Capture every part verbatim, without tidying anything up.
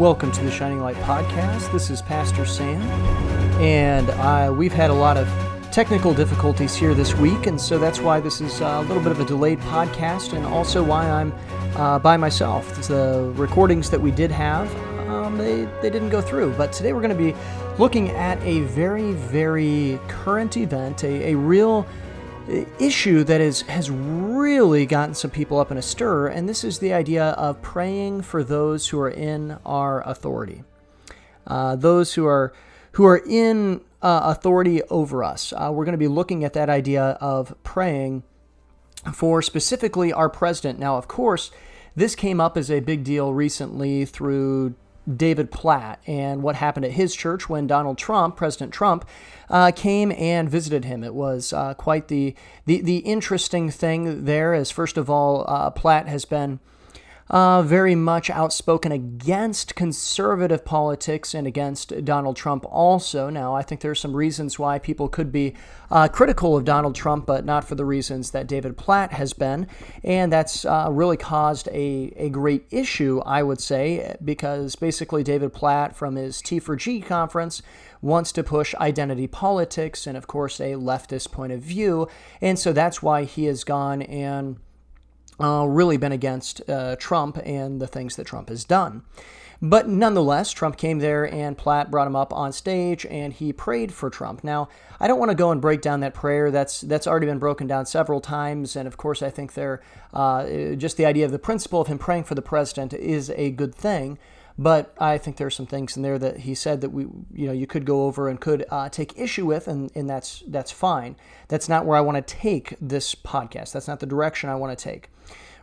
Welcome to the Shining Light Podcast. This is Pastor Sam, and uh, we've had a lot of technical difficulties here this week, and so that's why this is a little bit of a delayed podcast, and also why I'm uh, by myself. The recordings that we did have, um, they, they didn't go through, but today we're going to be looking at a very, very current event, a, a real issue that is, has really gotten some people up in a stir, and this is the idea of praying for those who are in our authority, uh, those who are who are in uh, authority over us. Uh, we're going to be looking at that idea of praying for specifically our president. Now, of course, this came up as a big deal recently through David Platt and what happened at his church when Donald Trump, President Trump, uh, came and visited him. It was uh, quite the, the the interesting thing there, as first of all, uh, Platt has been uh, very much outspoken against conservative politics and against Donald Trump also. Now, I think there are some reasons why people could be uh, critical of Donald Trump, but not for the reasons that David Platt has been. And that's uh, really caused a, a great issue, I would say, because basically David Platt from his T four G conference wants to push identity politics and, of course, a leftist point of view. And so that's why he has gone and Uh, really been against uh, Trump and the things that Trump has done. But nonetheless, Trump came there and Platt brought him up on stage and he prayed for Trump. Now, I don't want to go and break down that prayer. That's that's already been broken down several times. And of course, I think there uh, just the idea of the principle of him praying for the president is a good thing. But I think there are some things in there that he said that we, you know, you could go over and could uh, take issue with, and, and that's that's fine. That's not where I want to take this podcast. That's not the direction I want to take.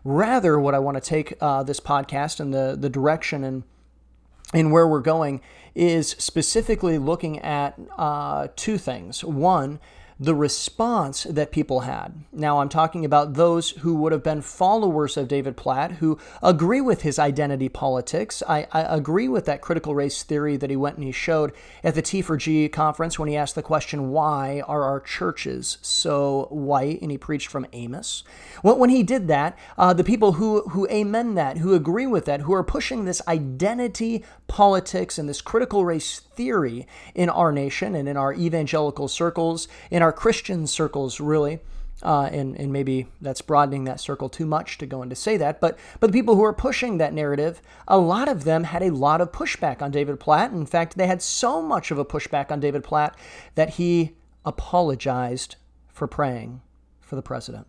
Rather, what I want to take uh, this podcast and the the direction and and where we're going is specifically looking at uh, two things. One, the response that people had. Now, I'm talking about those who would have been followers of David Platt, who agree with his identity politics. I, I agree with that critical race theory that he went and he showed at the T four G conference when he asked the question, why are our churches so white? And he preached from Amos. Well, when he did that, uh, the people who, who amen that, who agree with that, who are pushing this identity politics and this critical race theory in our nation and in our evangelical circles, in our Our Christian circles, really, uh, and, and maybe that's broadening that circle too much to go into say that, but but the people who are pushing that narrative, a lot of them had a lot of pushback on David Platt. In fact, they had so much of a pushback on David Platt that he apologized for praying for the president.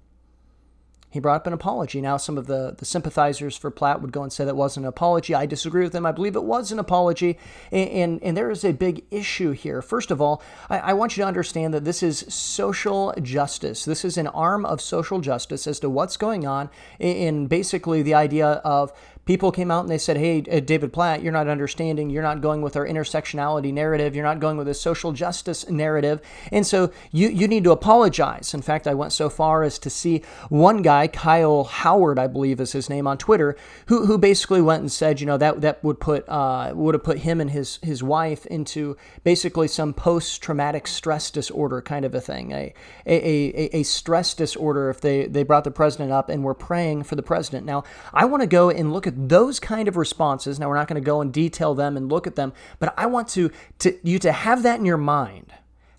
He brought up an apology. Now, some of the, the sympathizers for Platt would go and say that wasn't an apology. I disagree with them. I believe it was an apology. And and, and there is a big issue here. First of all, I, I want you to understand that this is social justice. This is an arm of social justice as to what's going on in basically the idea of people came out and they said, hey, David Platt, you're not understanding. You're not going with our intersectionality narrative. You're not going with a social justice narrative. And so you, you need to apologize. In fact, I went so far as to see one guy, Kyle Howard, I believe is his name on Twitter, who who basically went and said, you know, that that would put uh, would have put him and his, his wife into basically some post-traumatic stress disorder kind of a thing, a, a, a, a stress disorder if they, they brought the president up and were praying for the president. Now, I want to go and look at those kind of responses. Now, we're not going to go and detail them and look at them, but I want to, to you to have that in your mind,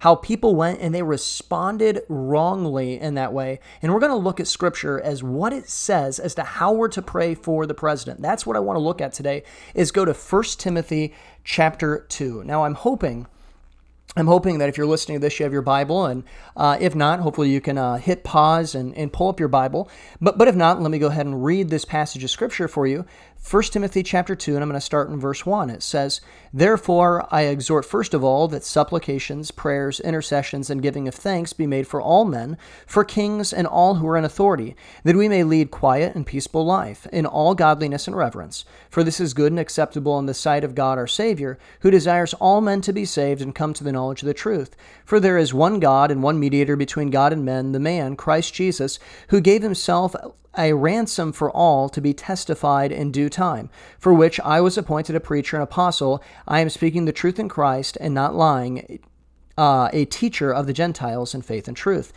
how people went and they responded wrongly in that way. And we're going to look at Scripture as what it says as to how we're to pray for the president. That's what I want to look at today, is go to First Timothy chapter two. Now, I'm hoping... I'm hoping that if you're listening to this, you have your Bible, and uh, if not, hopefully you can uh, hit pause and, and pull up your Bible. But but if not, let me go ahead and read this passage of Scripture for you. First Timothy chapter two, and I'm going to start in verse one. It says, "Therefore I exhort first of all that supplications, prayers, intercessions, and giving of thanks be made for all men, for kings and all who are in authority, that we may lead quiet and peaceful life, in all godliness and reverence. For this is good and acceptable in the sight of God our Savior, who desires all men to be saved and come to the knowledge of the truth. For there is one God and one mediator between God and men, the man, Christ Jesus, who gave himself a ransom for all to be testified in due time, for which I was appointed a preacher and apostle. I am speaking the truth in Christ and not lying, uh, a teacher of the Gentiles in faith and truth.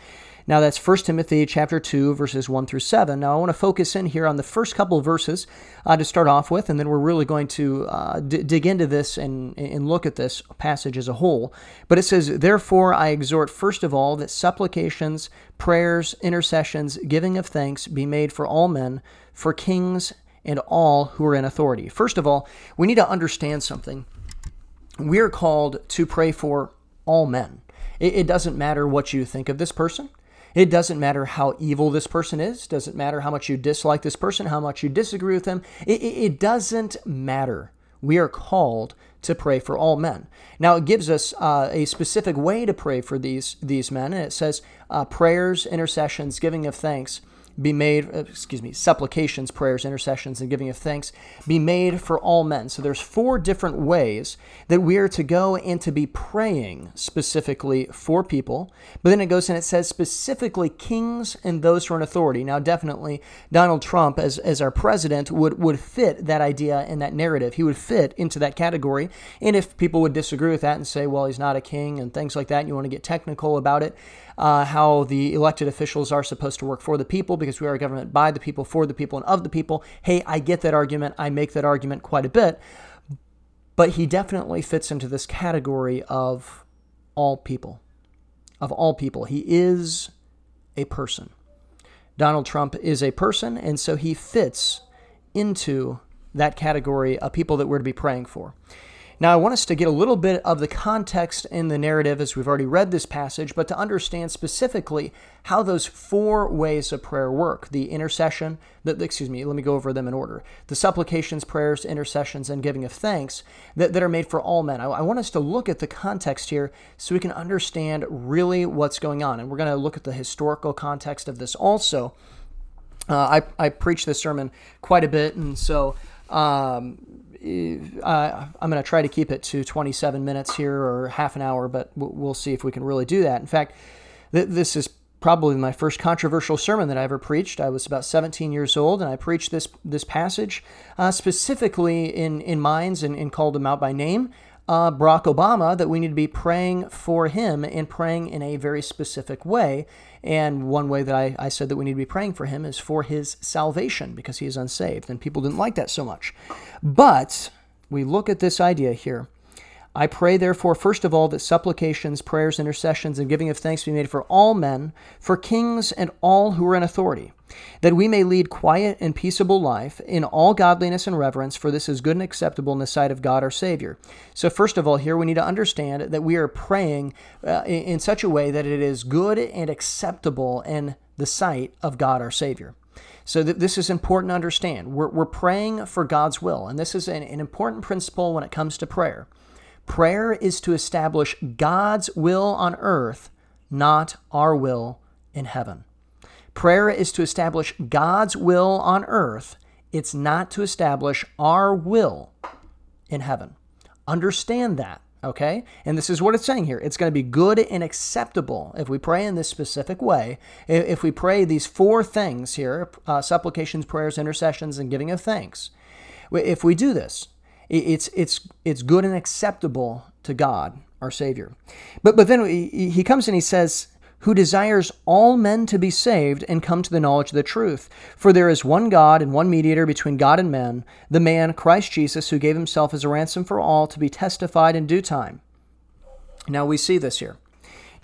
Now that's First Timothy chapter two, verses one through seven. Now I want to focus in here on the first couple of verses uh, to start off with, and then we're really going to uh, d- dig into this and, and look at this passage as a whole. But it says, "Therefore I exhort first of all that supplications, prayers, intercessions, giving of thanks be made for all men, for kings and all who are in authority." First of all, we need to understand something. We're called to pray for all men. It, it doesn't matter what you think of this person. It doesn't matter how evil this person is. It doesn't matter how much you dislike this person, how much you disagree with them. It, it, it doesn't matter. We are called to pray for all men. Now, it gives us uh, a specific way to pray for these, these men, and it says, uh, prayers, intercessions, giving of thanks be made, excuse me, supplications, prayers, intercessions, and giving of thanks be made for all men. So there's four different ways that we are to go and to be praying specifically for people. But then it goes and it says specifically kings and those who are in authority. Now, definitely Donald Trump as, as our president would, would fit that idea and that narrative. He would fit into that category. And if people would disagree with that and say, well, he's not a king and things like that, and you want to get technical about it, uh, how the elected officials are supposed to work for the people, because we are a government by the people, for the people, and of the people. Hey, I get that argument. I make that argument quite a bit. But he definitely fits into this category of all people. Of all people. He is a person. Donald Trump is a person, and so he fits into that category of people that we're to be praying for. Now, I want us to get a little bit of the context in the narrative as we've already read this passage, but to understand specifically how those four ways of prayer work. The intercession, the, excuse me, let me go over them in order. The supplications, prayers, intercessions, and giving of thanks that, that are made for all men. I, I want us to look at the context here so we can understand really what's going on. And we're going to look at the historical context of this also. Uh, I, I preach this sermon quite a bit, and so... Um, Uh, I'm going to try to keep it to twenty-seven minutes here or half an hour, but we'll see if we can really do that. In fact, th- this is probably my first controversial sermon that I ever preached. I was about seventeen years old, and I preached this this passage uh, specifically in, in minds and, and called him out by name, uh, Barack Obama, that we need to be praying for him and praying in a very specific way. And one way that I, I said that we need to be praying for him is for his salvation, because he is unsaved, and people didn't like that so much. But we look at this idea here. I pray, therefore, first of all, that supplications, prayers, intercessions, and giving of thanks be made for all men, for kings and all who are in authority, that we may lead quiet and peaceable life in all godliness and reverence, for this is good and acceptable in the sight of God our Savior. So first of all, here we need to understand that we are praying uh, in such a way that it is good and acceptable in the sight of God our Savior. So th- this is important to understand. We're, we're praying for God's will, and this is an, an important principle when it comes to prayer. Prayer is to establish God's will on earth, not our will in heaven. Prayer is to establish God's will on earth. It's not to establish our will in heaven. Understand that, okay? And this is what it's saying here. It's going to be good and acceptable if we pray in this specific way. If we pray these four things here, uh, supplications, prayers, intercessions, and giving of thanks, if we do this, It's it's it's good and acceptable to God, our Savior. But but then he comes and he says, who desires all men to be saved and come to the knowledge of the truth. For there is one God and one mediator between God and men, the man Christ Jesus, who gave himself as a ransom for all, to be testified in due time. Now we see this here.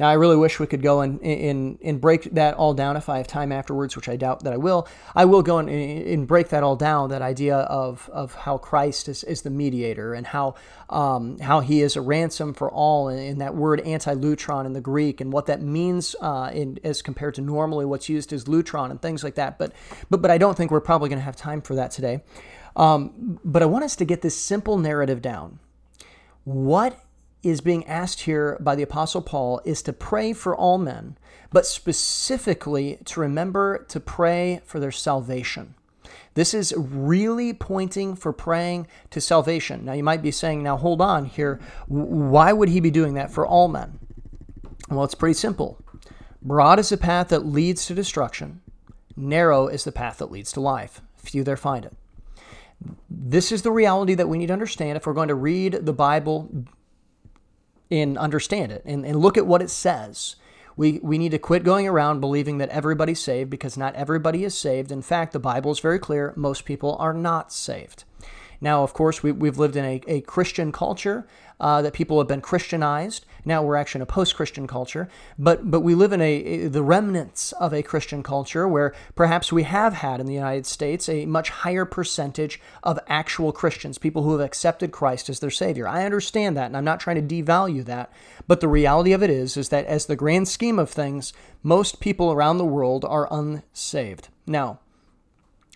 Now, I really wish we could go and, and, and break that all down if I have time afterwards, which I doubt that I will. I will go and, and break that all down, that idea of, of how Christ is, is the mediator and how um, how he is a ransom for all, and, and that word anti-lutron in the Greek and what that means uh, in, as compared to normally what's used as lutron and things like that. But, but, but I don't think we're probably going to have time for that today. Um, but I want us to get this simple narrative down. What is being asked here by the Apostle Paul is to pray for all men, but specifically to remember to pray for their salvation. This is really pointing for praying to salvation. Now, you might be saying, now hold on here, why would he be doing that for all men? Well, it's pretty simple. Broad is the path that leads to destruction. Narrow is the path that leads to life. Few there find it. This is the reality that we need to understand if we're going to read the Bible and understand it and, and look at what it says. We we need to quit going around believing that everybody's saved, because not everybody is saved. In fact, the Bible is very clear, most people are not saved. Now, of course, we, we've lived in a, a Christian culture uh, that people have been Christianized. Now we're actually in a post-Christian culture, but but we live in a, a the remnants of a Christian culture where perhaps we have had in the United States a much higher percentage of actual Christians, people who have accepted Christ as their Savior. I understand that, and I'm not trying to devalue that, but the reality of it is, is that as the grand scheme of things, most people around the world are unsaved. Now,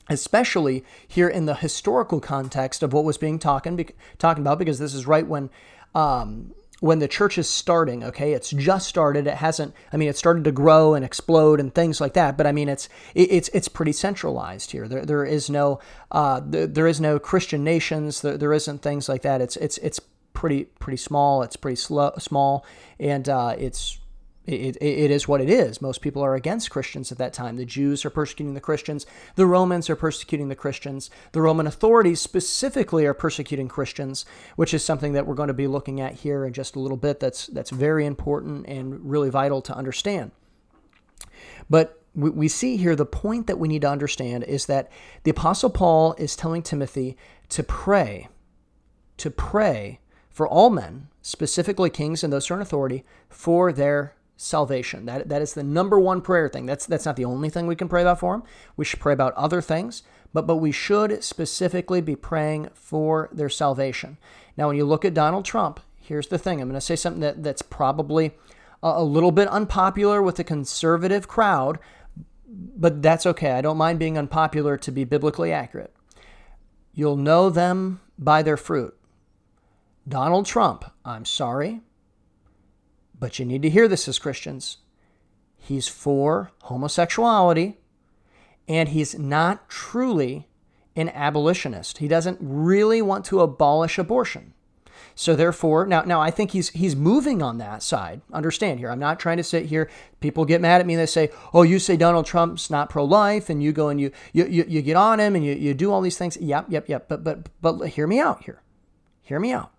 especially here in the historical context of what was being talking, talking about, because this is right when um, when the church is starting, okay? It's just started. It hasn't, I mean, it started to grow and explode and things like that, but I mean, it's it's it's pretty centralized here. There There is no uh, there, there is no Christian nations. There, there isn't things like that. It's it's it's pretty pretty small. It's pretty slow, small, and uh, it's... It, it, it is what it is. Most people are against Christians at that time. The Jews are persecuting the Christians. The Romans are persecuting the Christians. The Roman authorities specifically are persecuting Christians, which is something that we're going to be looking at here in just a little bit. That's that's very important and really vital to understand. But we, we see here the point that we need to understand is that the Apostle Paul is telling Timothy to pray, to pray for all men, specifically kings and those who are in authority, for their salvation. That that is the number one prayer thing. That's that's not the only thing we can pray about for them. We should pray about other things, but but we should specifically be praying for their salvation. Now, when you look at Donald Trump, here's the thing. I'm going to say something that, that's probably a, a little bit unpopular with the conservative crowd, but that's okay. I don't mind being unpopular to be biblically accurate. You'll know them by their fruit. Donald Trump, I'm sorry, but you need to hear this as Christians. He's for homosexuality, and he's not truly an abolitionist. He doesn't really want to abolish abortion. So therefore, now now I think he's he's moving on that side. Understand here, I'm not trying to sit here. People get mad at me and they say, oh, you say Donald Trump's not pro-life, and you go and you you you, you get on him and you, you do all these things. Yep, yep, yep. But but but hear me out here. Hear me out.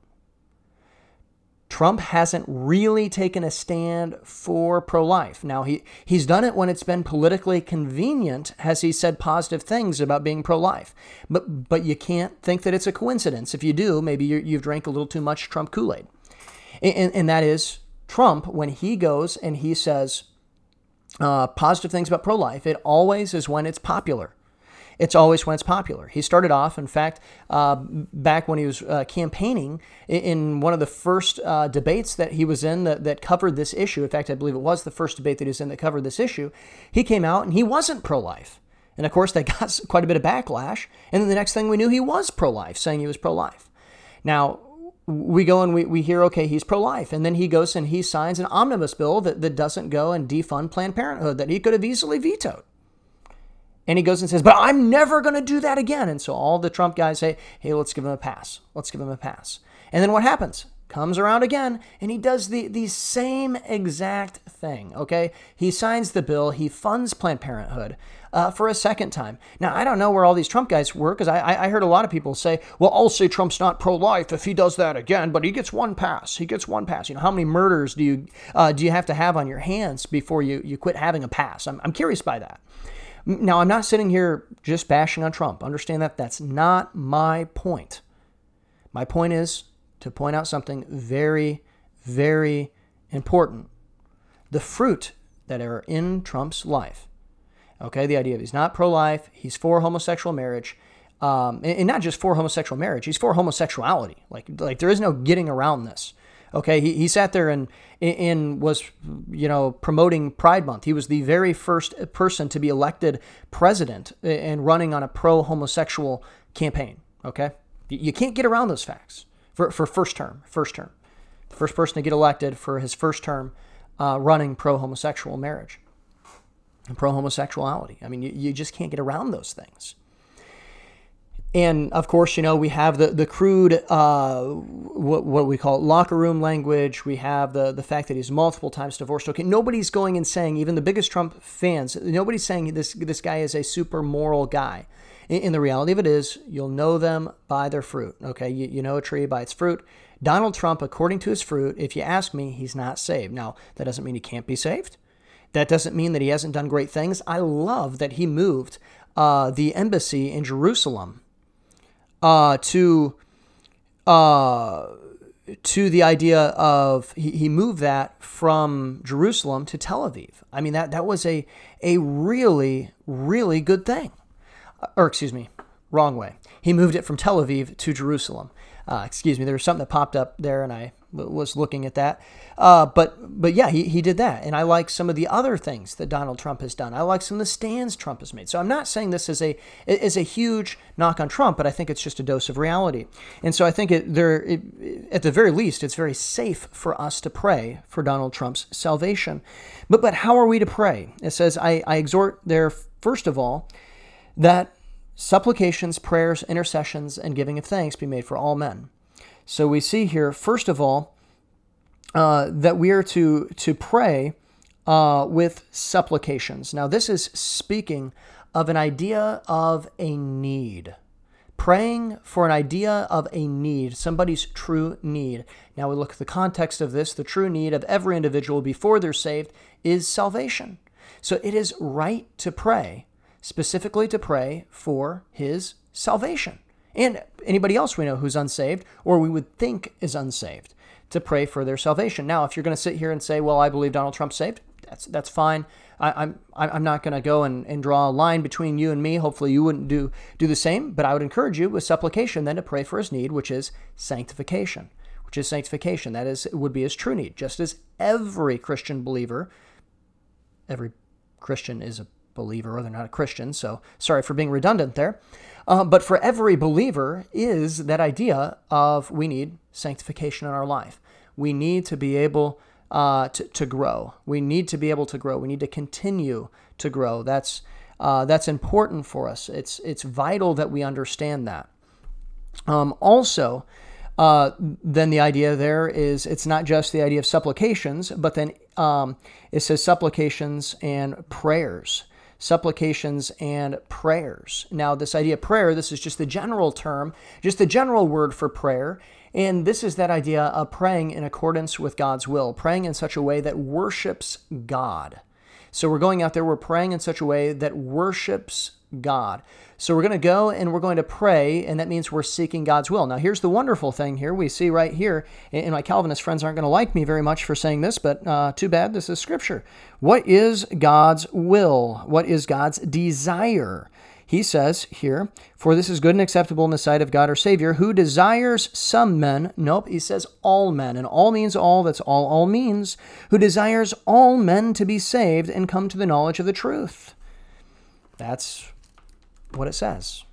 Trump hasn't really taken a stand for pro-life. Now, he, he's done it when it's been politically convenient, as he said positive things about being pro-life. But but you can't think that it's a coincidence. If you do, maybe you, you've drank a little too much Trump Kool-Aid. And, and, and that is Trump, when he goes and he says uh, positive things about pro-life, it always is when it's popular. It's always when it's popular. He started off, in fact, uh, back when he was uh, campaigning in one of the first uh, debates that he was in that, that covered this issue. In fact, I believe it was the first debate that he was in that covered this issue. He came out and he wasn't pro-life. And of course, that got quite a bit of backlash. And then the next thing we knew, he was pro-life, saying he was pro-life. Now, we go and we, we hear, okay, he's pro-life. And then he goes and he signs an omnibus bill that, that doesn't go and defund Planned Parenthood that he could have easily vetoed. And he goes and says, but I'm never going to do that again. And so all the Trump guys say, hey, let's give him a pass. Let's give him a pass. And then what happens? Comes around again, and he does the, the same exact thing, okay? He signs the bill. He funds Planned Parenthood uh, for a second time. Now, I don't know where all these Trump guys were, because I, I heard a lot of people say, well, I'll say Trump's not pro-life if he does that again, but he gets one pass. He gets one pass. You know, how many murders do you uh, do you have to have on your hands before you, you quit having a pass? I'm, I'm curious by that. Now, I'm not sitting here just bashing on Trump. Understand that that's not my point. My point is to point out something very, very important. The fruit that are in Trump's life. Okay, the idea of he's not pro-life, he's for homosexual marriage, um, and, and not just for homosexual marriage, he's for homosexuality. Like, like there is no getting around this. Okay, he, he sat there and, and was, you know, promoting Pride Month. He was the very first person to be elected president and running on a pro-homosexual campaign, okay? You can't get around those facts for, for first term, first term. The first person to get elected for his first term uh, running pro-homosexual marriage and pro-homosexuality. I mean, you, you just can't get around those things. And, of course, you know, we have the, the crude, uh, what, what we call it, locker room language. We have the, the fact that he's multiple times divorced. Okay, nobody's going and saying, even the biggest Trump fans, nobody's saying this, this guy is a super moral guy. And the reality of it is, you'll know them by their fruit. Okay, you, you know a tree by its fruit. Donald Trump, according to his fruit, if you ask me, he's not saved. Now, that doesn't mean he can't be saved. That doesn't mean that he hasn't done great things. I love that he moved uh, the embassy in Jerusalem uh, to uh, to the idea of, he, he moved that from Jerusalem to Tel Aviv. I mean, that, that was a, a really, really good thing. Or excuse me, wrong way. He moved it from Tel Aviv to Jerusalem. Uh, excuse me, there was something that popped up there, and I was looking at that. Uh, but but yeah, he, he did that. And I like some of the other things that Donald Trump has done. I like some of the stands Trump has made. So I'm not saying this is a is a huge knock on Trump, but I think it's just a dose of reality. And so I think it, there, it, at the very least, it's very safe for us to pray for Donald Trump's salvation. But, but how are we to pray? It says, I, I exhort there, first of all, that supplications, prayers, intercessions, and giving of thanks be made for all men. So we see here, first of all, uh, that we are to to pray uh, with supplications. Now, this is speaking of an idea of a need. Praying for an idea of a need, somebody's true need. Now, we look at the context of this. The true need of every individual before they're saved is salvation. So it is right to pray, specifically to pray for his salvation and anybody else we know who's unsaved or we would think is unsaved, to pray for their salvation. Now, if you're going to sit here and say, well, I believe Donald Trump's saved, that's that's fine. I, I'm I'm not going to go and, and draw a line between you and me. Hopefully you wouldn't do, do the same, but I would encourage you with supplication then to pray for his need, which is sanctification, which is sanctification. That is would be his true need, just as every Christian believer, every Christian is a believer, or they're not a Christian, so sorry for being redundant there. Uh, but for every believer is that idea of we need sanctification in our life. We need to be able uh, to, to grow. We need to be able to grow. We need to continue to grow. That's uh, that's important for us. It's it's vital that we understand that. Um, also, uh, then the idea there is it's not just the idea of supplications, but then um, it says supplications and prayers. supplications and prayers. Now, this idea of prayer, this is just the general term, just the general word for prayer. And this is that idea of praying in accordance with God's will, praying in such a way that worships God. So we're going out there, we're praying in such a way that worships God. So we're going to go and we're going to pray, and that means we're seeking God's will. Now, here's the wonderful thing here. We see right here, and my Calvinist friends aren't going to like me very much for saying this, but uh, too bad, this is Scripture. What is God's will? What is God's desire? He says here, for this is good and acceptable in the sight of God our Savior, who desires some men, nope, he says all men, and all means all, that's all all means, who desires all men to be saved and come to the knowledge of the truth. That's what it says.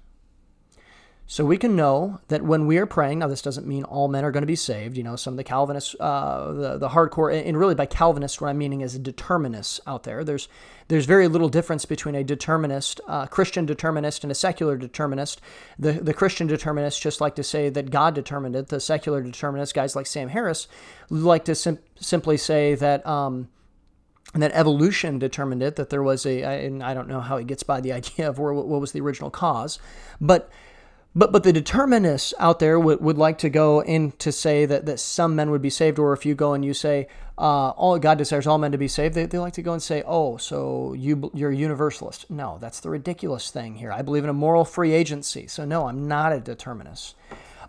So we can know that when we are praying, now this doesn't mean all men are going to be saved. You know, some of the Calvinists, uh, the, the hardcore, and really by Calvinists, what I'm meaning is determinists out there. There's there's very little difference between a determinist, uh, Christian determinist, and a secular determinist. The, the Christian determinists just like to say that God determined it. The secular determinists, guys like Sam Harris, like to sim- simply say that um, And that evolution determined it, that there was a, and I don't know how he gets by the idea of where, what was the original cause, but but but the determinists out there would, would like to go in to say that, that some men would be saved, or if you go and you say, uh, all God desires all men to be saved, they, they like to go and say, oh, so you, you're a universalist. No, that's the ridiculous thing here. I believe in a moral free agency, so no, I'm not a determinist.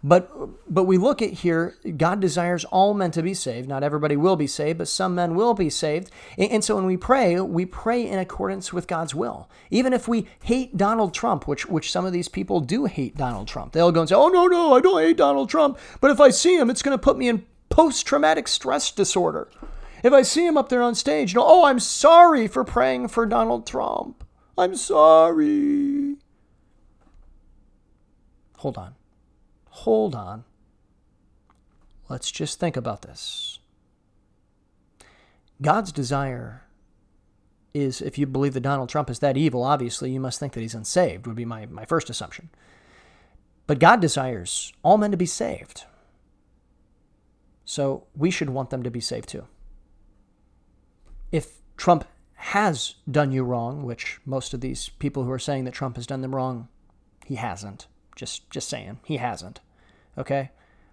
But but we look at here, God desires all men to be saved. Not everybody will be saved, but some men will be saved. And, and so when we pray, we pray in accordance with God's will. Even if we hate Donald Trump, which which some of these people do hate Donald Trump. They'll go and say, oh, no, no, I don't hate Donald Trump. But if I see him, it's going to put me in post-traumatic stress disorder. If I see him up there on stage, you know, oh, I'm sorry for praying for Donald Trump. I'm sorry. Hold on. Hold on. Let's just think about this. God's desire is, if you believe that Donald Trump is that evil, obviously you must think that he's unsaved, would be my, my first assumption. But God desires all men to be saved. So we should want them to be saved too. If Trump has done you wrong, which most of these people who are saying that Trump has done them wrong, he hasn't. Just just saying, he hasn't, okay?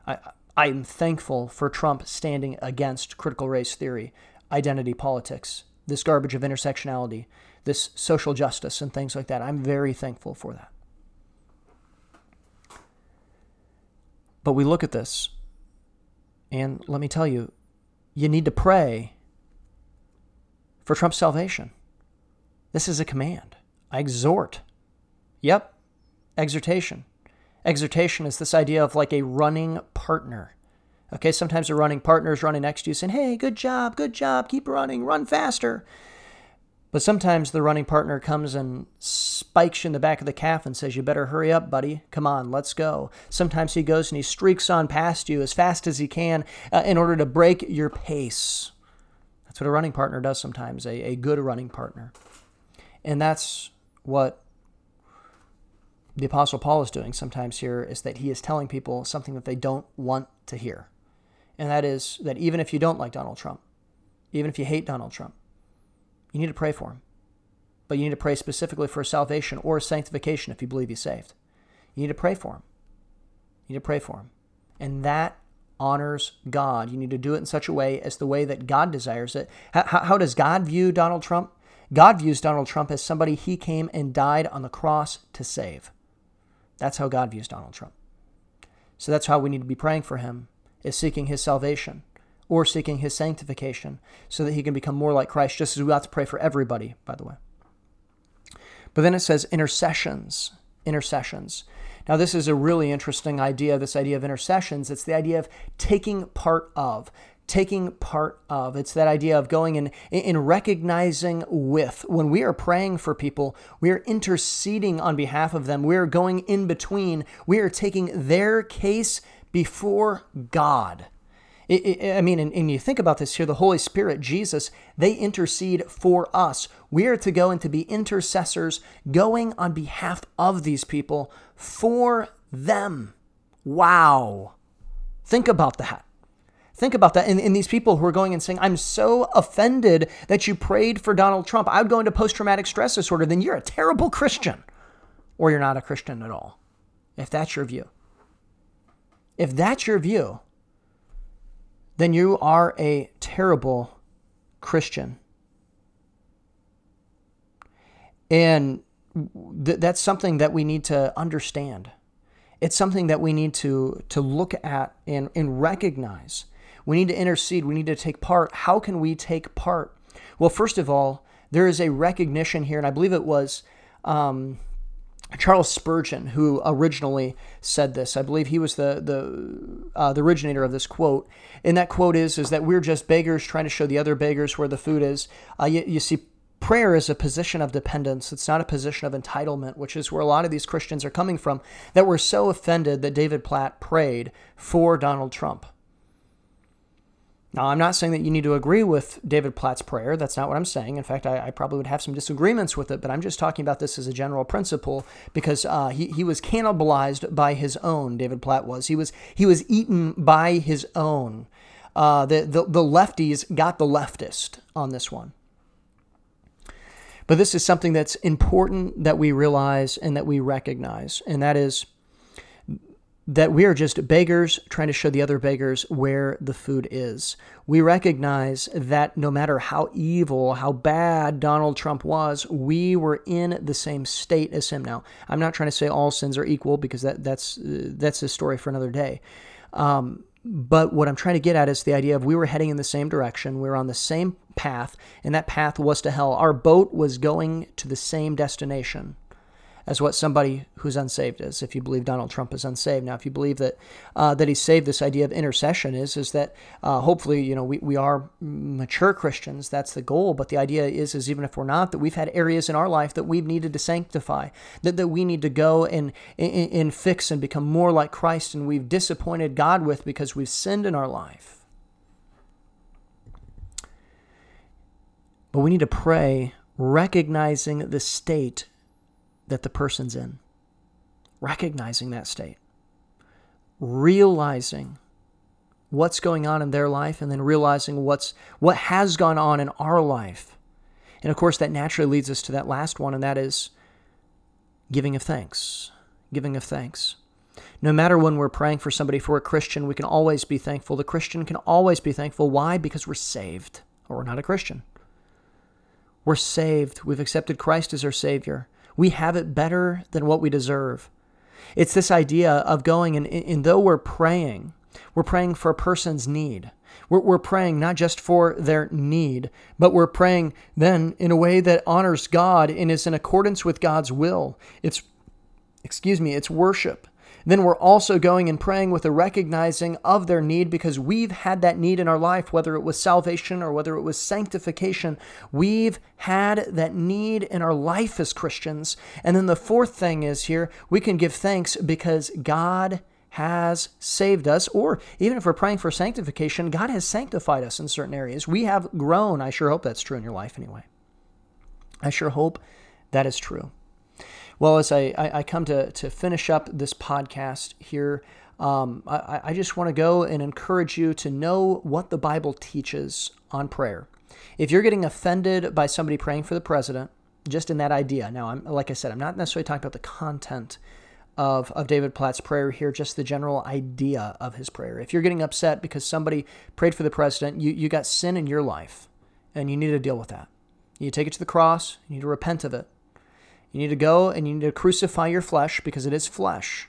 I, I'm thankful for Trump standing against critical race theory, identity politics, this garbage of intersectionality, this social justice and things like that. I'm very thankful for that. But we look at this, and let me tell you, you need to pray for Trump's salvation. This is a command. I exhort. Yep, exhortation. Exhortation is this idea of like a running partner. Okay, sometimes a running partner is running next to you saying, hey, good job, good job, keep running, run faster. But sometimes the running partner comes and spikes you in the back of the calf and says, you better hurry up, buddy. Come on, let's go. Sometimes he goes and he streaks on past you as fast as he can uh, in order to break your pace. That's what a running partner does sometimes, a, a good running partner. And that's what the Apostle Paul is doing sometimes here, is that he is telling people something that they don't want to hear. And that is that even if you don't like Donald Trump, even if you hate Donald Trump, you need to pray for him. But you need to pray specifically for salvation or sanctification if you believe he's saved. You need to pray for him. You need to pray for him. And that honors God. You need to do it in such a way as the way that God desires it. How, how does God view Donald Trump? God views Donald Trump as somebody he came and died on the cross to save. That's how God views Donald Trump. So that's how we need to be praying for him, is seeking his salvation or seeking his sanctification so that he can become more like Christ, just as we ought to pray for everybody, by the way. But then it says intercessions, intercessions. Now, this is a really interesting idea, this idea of intercessions. It's the idea of taking part of, taking part of. It's that idea of going in, in recognizing with. When we are praying for people, we are interceding on behalf of them. We are going in between. We are taking their case before God. I mean, and, and you think about this here, the Holy Spirit, Jesus, they intercede for us. We are to go and to be intercessors, going on behalf of these people for them. Wow. Think about that. Think about that. And, and these people who are going and saying, I'm so offended that you prayed for Donald Trump. I would go into post-traumatic stress disorder. Then you're a terrible Christian, or you're not a Christian at all, if that's your view. If that's your view, then you are a terrible Christian. And th- that's something that we need to understand. It's something that we need to, to look at and, and recognize. We need to intercede. We need to take part. How can we take part? Well, first of all, there is a recognition here, and I believe it was um, Charles Spurgeon who originally said this. I believe he was the the, uh, the originator of this quote. And that quote is, is that we're just beggars trying to show the other beggars where the food is. Uh, you, you see, prayer is a position of dependence. It's not a position of entitlement, which is where a lot of these Christians are coming from, that we're so offended that David Platt prayed for Donald Trump. Now, I'm not saying that you need to agree with David Platt's prayer. That's not what I'm saying. In fact, I, I probably would have some disagreements with it, but I'm just talking about this as a general principle because uh, he, he was cannibalized by his own, David Platt was. He was he was eaten by his own. Uh, the, the, the lefties got the leftist on this one. But this is something that's important that we realize and that we recognize, and that is that we are just beggars trying to show the other beggars where the food is. We recognize that no matter how evil, how bad Donald Trump was, we were in the same state as him. Now, I'm not trying to say all sins are equal because that, that's that's a story for another day. Um, But what I'm trying to get at is the idea of we were heading in the same direction. We were on the same path, and that path was to hell. Our boat was going to the same destination as what somebody who's unsaved is, if you believe Donald Trump is unsaved. Now, if you believe that uh, that he's saved, this idea of intercession is is that uh, hopefully, you know, we, we are mature Christians. That's the goal. But the idea is, is even if we're not, that we've had areas in our life that we've needed to sanctify, that, that we need to go and, and, and fix and become more like Christ, and we've disappointed God with because we've sinned in our life. But we need to pray, recognizing the state that the person's in, recognizing that state, realizing what's going on in their life, and then realizing what's what has gone on in our life. And of course, that naturally leads us to that last one, and that is giving of thanks, giving of thanks. No matter when we're praying for somebody, for a Christian, we can always be thankful. The Christian can always be thankful. Why? Because we're saved, or we're not a Christian. We're saved. We've accepted Christ as our Savior. We have it better than what we deserve. It's this idea of going, and, and though we're praying, we're praying for a person's need. We're, we're praying not just for their need, but we're praying then in a way that honors God and is in accordance with God's will. It's, excuse me, it's worship. Then we're also going and praying with a recognizing of their need because we've had that need in our life, whether it was salvation or whether it was sanctification. We've had that need in our life as Christians. And then the fourth thing is here, we can give thanks because God has saved us, or even if we're praying for sanctification, God has sanctified us in certain areas. We have grown. I sure hope that's true in your life anyway. I sure hope that is true. Well, as I, I come to, to finish up this podcast here, um, I, I just want to go and encourage you to know what the Bible teaches on prayer. If you're getting offended by somebody praying for the president, just in that idea, now, I'm, like I said, I'm not necessarily talking about the content of, of David Platt's prayer here, just the general idea of his prayer. If you're getting upset because somebody prayed for the president, you, you got sin in your life, and you need to deal with that. You need to take it to the cross, you need to repent of it. You need to go and you need to crucify your flesh because it is flesh.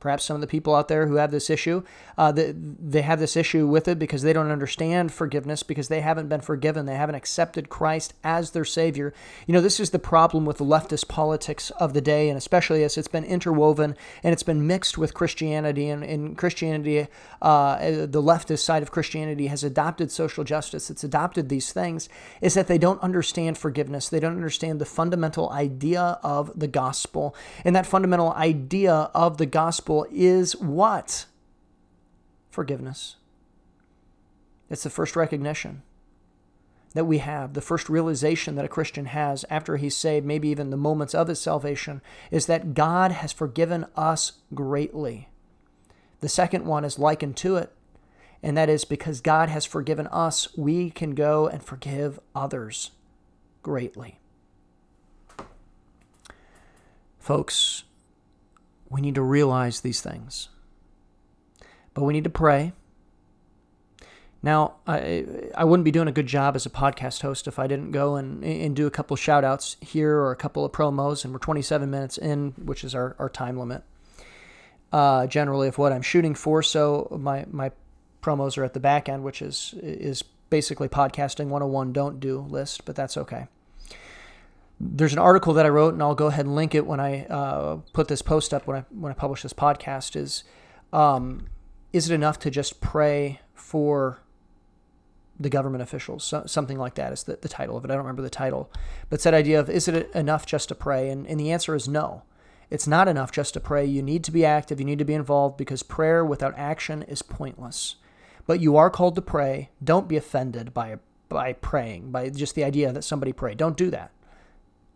Perhaps some of the people out there who have this issue, uh, they, they have this issue with it because they don't understand forgiveness because they haven't been forgiven. They haven't accepted Christ as their Savior. You know, this is the problem with the leftist politics of the day, and especially as it's been interwoven and it's been mixed with Christianity. And in Christianity, uh, the leftist side of Christianity has adopted social justice. It's adopted these things, is that they don't understand forgiveness. They don't understand the fundamental idea of the gospel. And that fundamental idea of the gospel is what? Forgiveness. It's the first recognition that we have, the first realization that a Christian has after he's saved, maybe even the moments of his salvation, is that God has forgiven us greatly. The second one is likened to it, and that is because God has forgiven us, we can go and forgive others greatly. Folks, we need to realize these things, but we need to pray. Now, I I wouldn't be doing a good job as a podcast host if I didn't go and, and do a couple of shout outs here or a couple of promos, and we're twenty-seven minutes in, which is our, our time limit, uh, generally of what I'm shooting for. So my, my promos are at the back end, which is, is basically podcasting one oh one don't do list, but that's okay. There's an article that I wrote, and I'll go ahead and link it when I uh, put this post up, when I when I publish this podcast, is um, is it enough to just pray for the government officials? So, something like that is the, the title of it. I don't remember the title. But it's that idea of, is it enough just to pray? And, and the answer is no. It's not enough just to pray. You need to be active. You need to be involved, because prayer without action is pointless. But you are called to pray. Don't be offended by by praying, by just the idea that somebody prayed. Don't do that.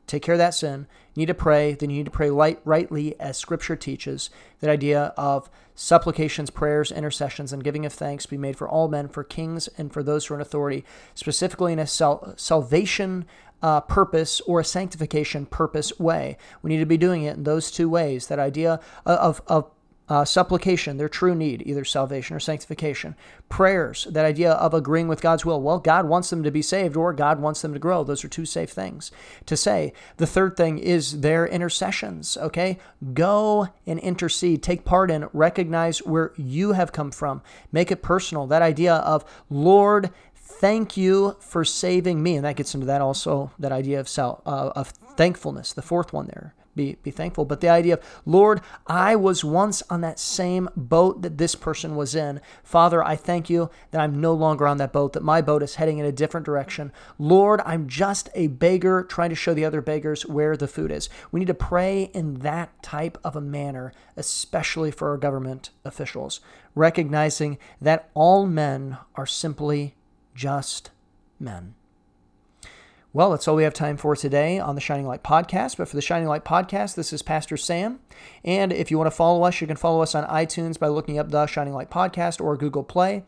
Take care of that sin. You need to pray. Then you need to pray light, rightly as Scripture teaches. That idea of supplications, prayers, intercessions, and giving of thanks be made for all men, for kings, and for those who are in authority, specifically in a sal- salvation uh, purpose or a sanctification purpose way. We need to be doing it in those two ways. That idea of, of, of Uh, supplication, their true need, either salvation or sanctification. Prayers, that idea of agreeing with God's will. Well, God wants them to be saved, or God wants them to grow. Those are two safe things to say. The third thing is their intercessions, okay? Go and intercede. Take part in, recognize where you have come from. Make it personal. That idea of, Lord, thank you for saving me. And that gets into that also, that idea of self, uh, of thankfulness, the fourth one there. Be, be thankful. But the idea of, Lord, I was once on that same boat that this person was in. Father, I thank you that I'm no longer on that boat, that my boat is heading in a different direction. Lord, I'm just a beggar trying to show the other beggars where the food is. We need to pray in that type of a manner, especially for our government officials, recognizing that all men are simply just men. Well, that's all we have time for today on the Shining Light Podcast. But for the Shining Light Podcast, this is Pastor Sam. And if you want to follow us, you can follow us on iTunes by looking up The Shining Light Podcast or Google Play.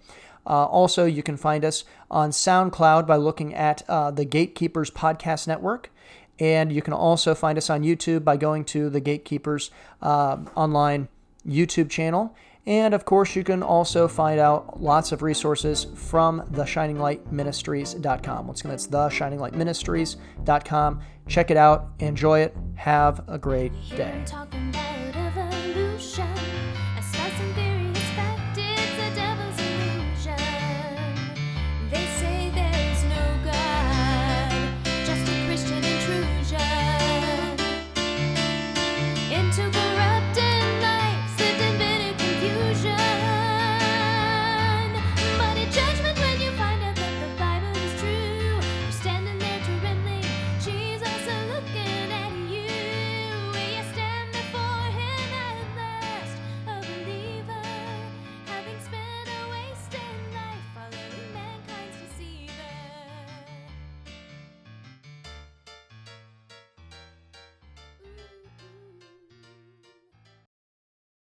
Uh, also, you can find us on SoundCloud by looking at uh, the Gatekeepers Podcast Network. And you can also find us on YouTube by going to the Gatekeepers uh, online YouTube channel. And of course, you can also find out lots of resources from the shining light ministries dot com. Once again, that's the shining light ministries dot com. Check it out. Enjoy it. Have a great day.